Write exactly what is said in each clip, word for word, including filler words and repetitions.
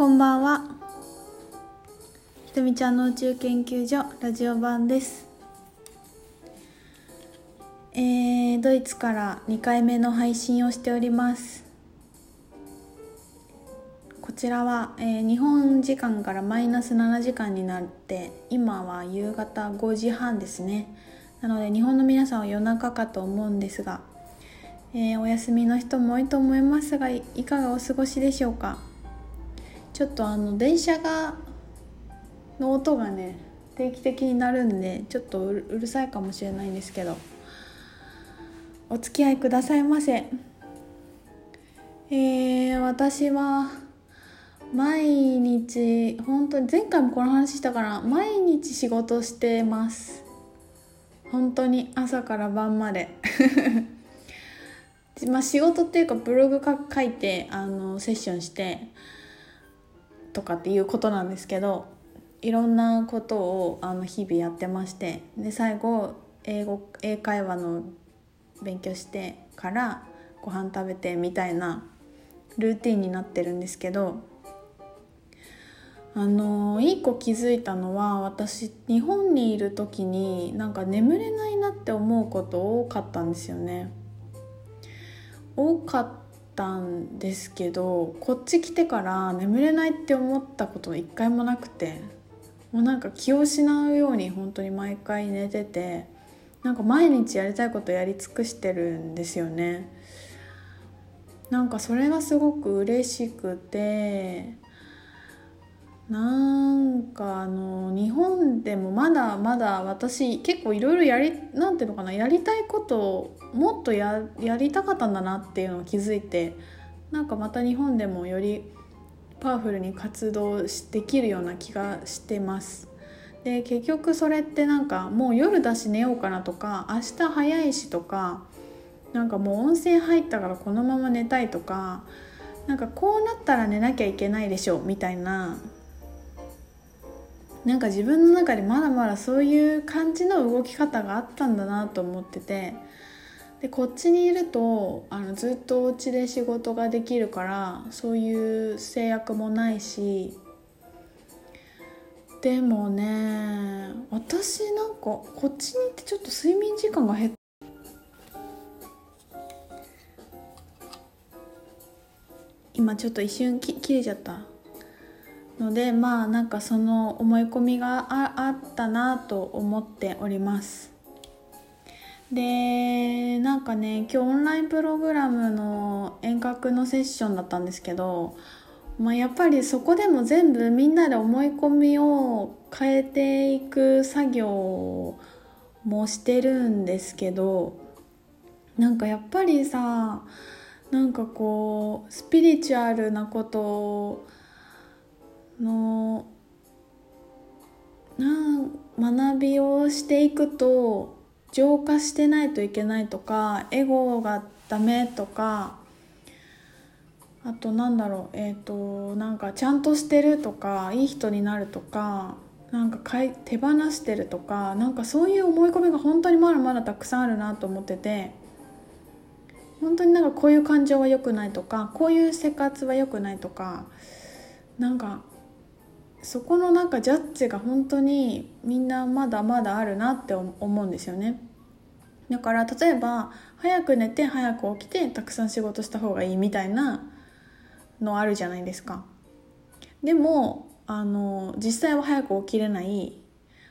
こんばんは。ひとみちゃんの宇宙研究所ラジオ版です。えー、ドイツからにかいめの配信をしております。こちらは、えー、日本時間からマイナスななじかんになって、今は夕方ごじはんですね。なので日本の皆さんは夜中かと思うんですが、えー、お休みの人も多いと思いますが、いかがお過ごしでしょうか。ちょっとあの電車がの音がね、定期的になるんでちょっとうる、うるさいかもしれないんですけど、お付き合いくださいませ。えー、私は毎日本当に、前回もこの話したから、毎日仕事してます。本当に朝から晩までまあ仕事っていうか、ブログ書いてあのセッションしてとかっていうことなんですけど、いろんなことをあの日々やってまして、で最後英語英会話の勉強してからご飯食べてみたいなルーティンになってるんですけど、あの一個気づいたのは、私日本にいる時になんか眠れないなって思うこと多かったんですよね。多かったんですけど、こっち来てから眠れないって思ったこと一回もなくて、もうなんか気を失うように本当に毎回寝てて、なんか毎日やりたいことやり尽くしてるんですよね。なんかそれがすごく嬉しくて、なんかあの日本でもまだまだ私結構いろいろやりなんていうのかなやりたいことをもっと や, やりたかったんだなっていうのを気づいて、なんかまた日本でもよりパワフルに活動できるような気がしてます。で結局それってなんかもう夜だし寝ようかなとか、明日早いしとか、なんかもう温泉入ったからこのまま寝たいとか、なんかこうなったら寝なきゃいけないでしょみたいな、なんか自分の中でまだまだそういう感じの動き方があったんだなと思ってて、でこっちにいるとあのずっとお家で仕事ができるから、そういう制約もないし、でもね、私なんかこっちに行ってちょっと睡眠時間が減った。今ちょっと一瞬き切れちゃったので、まあなんかその思い込みが あ, あったなと思っております。でなんかね、今日オンラインプログラムの遠隔のセッションだったんですけど、まあ、やっぱりそこでも全部みんなで思い込みを変えていく作業もしてるんですけど、なんかやっぱりさ、なんかこうスピリチュアルなことの学びをしていくと、浄化してないといけないとか、エゴがダメとか、あとなんだろう、えっとなんかちゃんとしてるとか、いい人になるとか、なんかかい手放してるとか、なんかそういう思い込みが本当にまだまだたくさんあるなと思ってて、本当になんかこういう感情は良くないとか、こういう生活は良くないとか、なんかそこのなんかジャッジが本当にみんなまだまだあるなって思うんですよね。だから例えば早く寝て早く起きてたくさん仕事した方がいいみたいなのあるじゃないですか。でもあの実際は早く起きれない、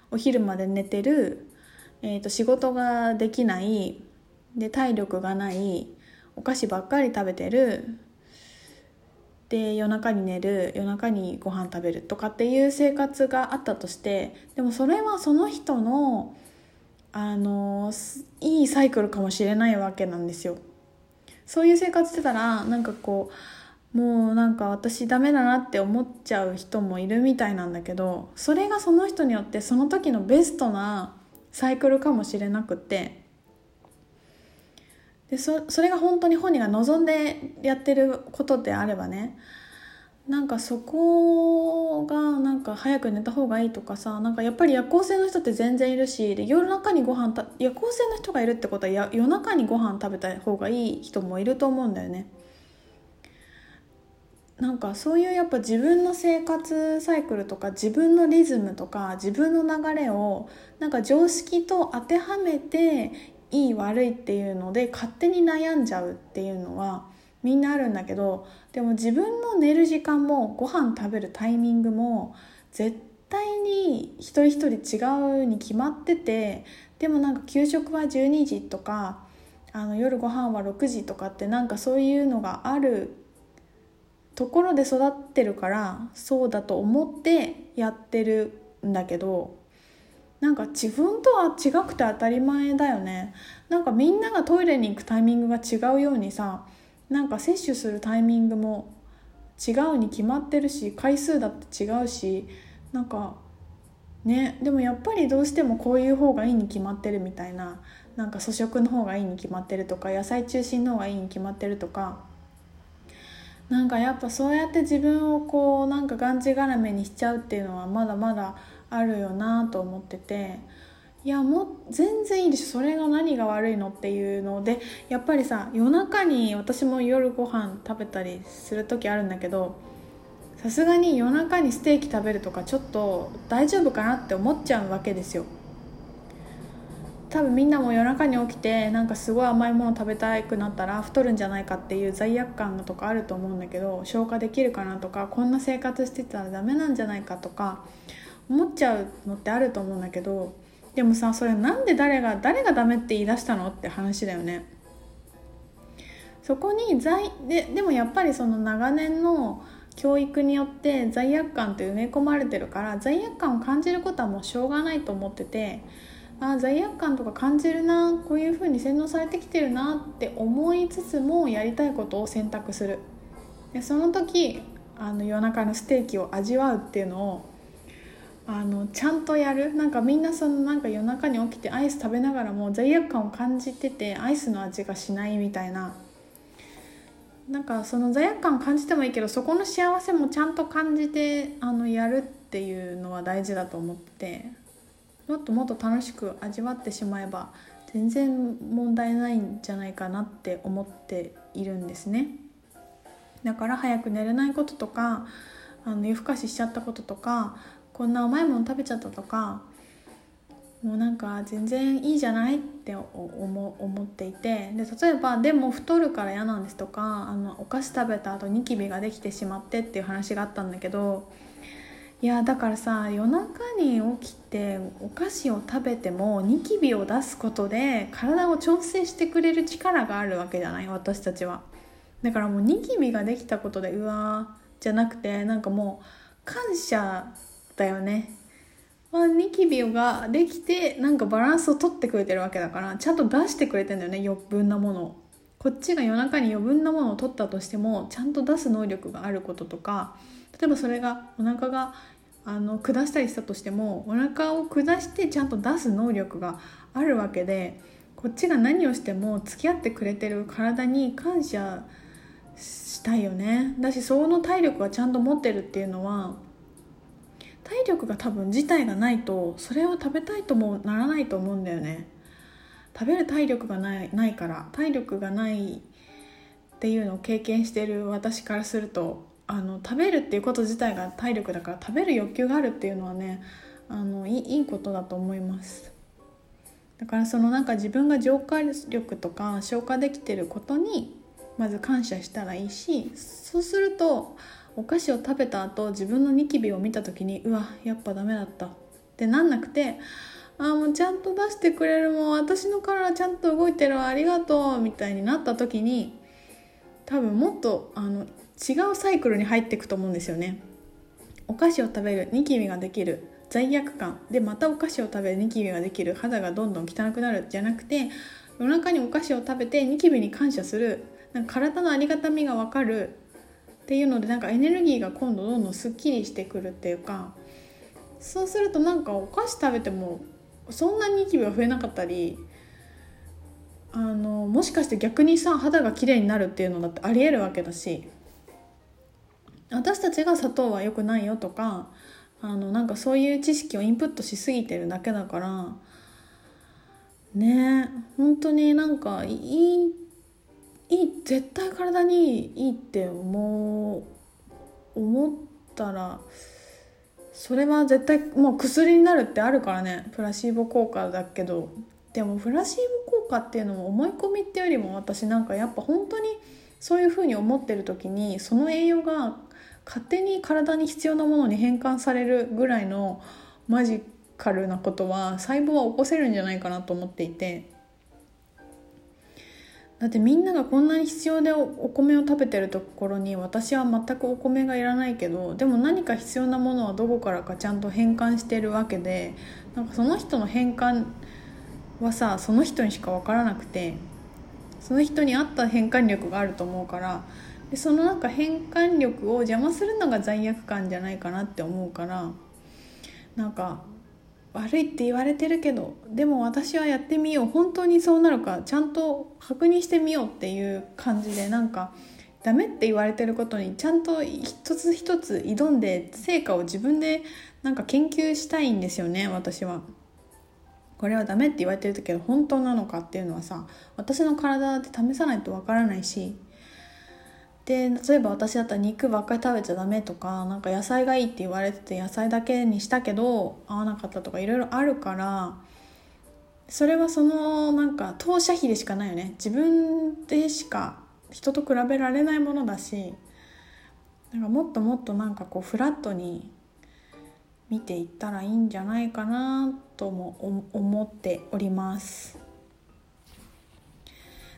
お昼まで寝てる、えーと、仕事ができないで、体力がない、お菓子ばっかり食べてるで、夜中に寝る、夜中にご飯食べるとかっていう生活があったとして、でもそれはその人の、あのいいサイクルかもしれないわけなんですよ。そういう生活してたらなんかこう、もうなんか私ダメだなって思っちゃう人もいるみたいなんだけど、それがその人によってその時のベストなサイクルかもしれなくて、で そ, それが本当に本人が望んでやってることであればね、なんかそこがなんか早く寝た方がいいとかさ、なんかやっぱり夜行性の人って全然いるし、で夜中にご飯た夜行性の人がいるってことは、や夜中にご飯食べた方がいい人もいると思うんだよね。なんかそういうやっぱ自分の生活サイクルとか自分のリズムとか自分の流れをなんか常識と当てはめていい悪いっていうので勝手に悩んじゃうっていうのはみんなあるんだけど、でも自分の寝る時間もご飯食べるタイミングも絶対に一人一人違うに決まってて、でもなんか給食はじゅうにじとかあの夜ご飯はろくじとかってなんかそういうのがあるところで育ってるからそうだと思ってやってるんだけど、なんか自分とは違くて当たり前だよね。なんかみんながトイレに行くタイミングが違うようにさ、なんか摂取するタイミングも違うに決まってるし、回数だって違うし、なんかね、でもやっぱりどうしてもこういう方がいいに決まってるみたいな、なんか粗食の方がいいに決まってるとか野菜中心の方がいいに決まってるとか、なんかやっぱそうやって自分をこうなんかがんじがらめにしちゃうっていうのはまだまだあるよなと思ってて、いやもう全然いいでしょ、それが何が悪いのっていうので、やっぱりさ夜中に私も夜ご飯食べたりする時あるんだけど、さすがに夜中にステーキ食べるとかちょっと大丈夫かなって思っちゃうわけですよ。多分みんなも夜中に起きてなんかすごい甘いもの食べたくなったら太るんじゃないかっていう罪悪感とかあると思うんだけど、消化できるかなとかこんな生活してたらダメなんじゃないかとか思っちゃうのってあると思うんだけど、でもさそれなんで誰が誰がダメって言い出したのって話だよね。そこに罪 で, でもやっぱりその長年の教育によって罪悪感って埋め込まれてるから、罪悪感を感じることはもうしょうがないと思ってて、あ罪悪感とか感じるな、こういう風に洗脳されてきてるなって思いつつもやりたいことを選択する。でその時あの夜中のステーキを味わうっていうのをあのちゃんとやる。なんかみんなそのなんか夜中に起きてアイス食べながらも罪悪感を感じててアイスの味がしないみたいな、なんかその罪悪感を感じてもいいけどそこの幸せもちゃんと感じてあのやるっていうのは大事だと思って、もっともっと楽しく味わってしまえば全然問題ないんじゃないかなって思っているんですね。だから早く寝れないこととかあの夜更かししちゃったこととかこんな甘いもの食べちゃったとかもうなんか全然いいじゃないって思っていて、で例えばでも太るから嫌なんですとかあのお菓子食べた後ニキビができてしまってっていう話があったんだけど、いやだからさ夜中に起きてお菓子を食べてもニキビを出すことで体を調整してくれる力があるわけじゃない、私たちは。だからもうニキビができたことでうわーじゃなくて、なんかもう感謝だよね。まあ、ニキビができてなんかバランスを取ってくれてるわけだからちゃんと出してくれてんだよね、余分なものを。こっちが夜中に余分なものを取ったとしてもちゃんと出す能力があることとか、例えばそれがお腹があの下したりしたとしてもお腹を下してちゃんと出す能力があるわけで、こっちが何をしても付き合ってくれてる体に感謝したいよね。だしその体力がちゃんと持ってるっていうのは体力が多分自体がないとそれを食べたいともならないと思うんだよね。食べる体力がない、ないから体力がないっていうのを経験してる私からするとあの食べるっていうこと自体が体力だから食べる欲求があるっていうのはねあのいい、いいことだと思います。だからそのなんか自分が浄化力とか消化できてることにまず感謝したらいいし、そうするとお菓子を食べた後自分のニキビを見た時にうわやっぱダメだったってなんなくて、あもうちゃんと出してくれるもん私の体ちゃんと動いてるありがとうみたいになった時に多分もっとあの違うサイクルに入っていくと思うんですよね。お菓子を食べる、ニキビができる、罪悪感でまたお菓子を食べる、ニキビができる、肌がどんどん汚くなるじゃなくて、夜中にお菓子を食べてニキビに感謝する、なんか体のありがたみが分かるっていうのでなんかエネルギーが今度どんどんすっきりしてくるっていうか、そうするとなんかお菓子食べてもそんなにニキビが増えなかったり、あのもしかして逆にさ肌が綺麗になるっていうのだってありえるわけだし、私たちが砂糖は良くないよとか、あのなんかそういう知識をインプットしすぎてるだけだからね、本当になんかいい、いい絶対体にいいって思思ったらそれは絶対もう薬になるってあるからね。プラシーボ効果だけど、でもプラシーボ効果っていうのも思い込みってよりも、私なんかやっぱ本当にそういう風に思ってる時にその栄養が勝手に体に必要なものに変換されるぐらいのマジカルなことは細胞は起こせるんじゃないかなと思っていて、だってみんながこんなに必要で お, お米を食べてるところに私は全くお米がいらないけど、でも何か必要なものはどこからかちゃんと変換してるわけで、なんかその人の変換はさ、その人にしか分からなくて、その人に合った変換力があると思うから、でそのなんか変換力を邪魔するのが罪悪感じゃないかなって思うから、なんか悪いって言われてるけど、でも私はやってみよう、本当にそうなるかちゃんと確認してみようっていう感じで、なんかダメって言われてることにちゃんと一つ一つ挑んで成果を自分でなんか研究したいんですよね。私はこれはダメって言われてるけど本当なのかっていうのはさ、私の体で試さないとわからないし、で例えば私だったら肉ばっかり食べちゃダメとか、なんか野菜がいいって言われてて野菜だけにしたけど合わなかったとかいろいろあるから、それはそのなんか投射費でしかないよね。自分でしか人と比べられないものだし、なんかもっともっとなんかこうフラットに見ていったらいいんじゃないかなとも思っております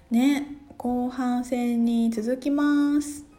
ね。後半戦に続きます。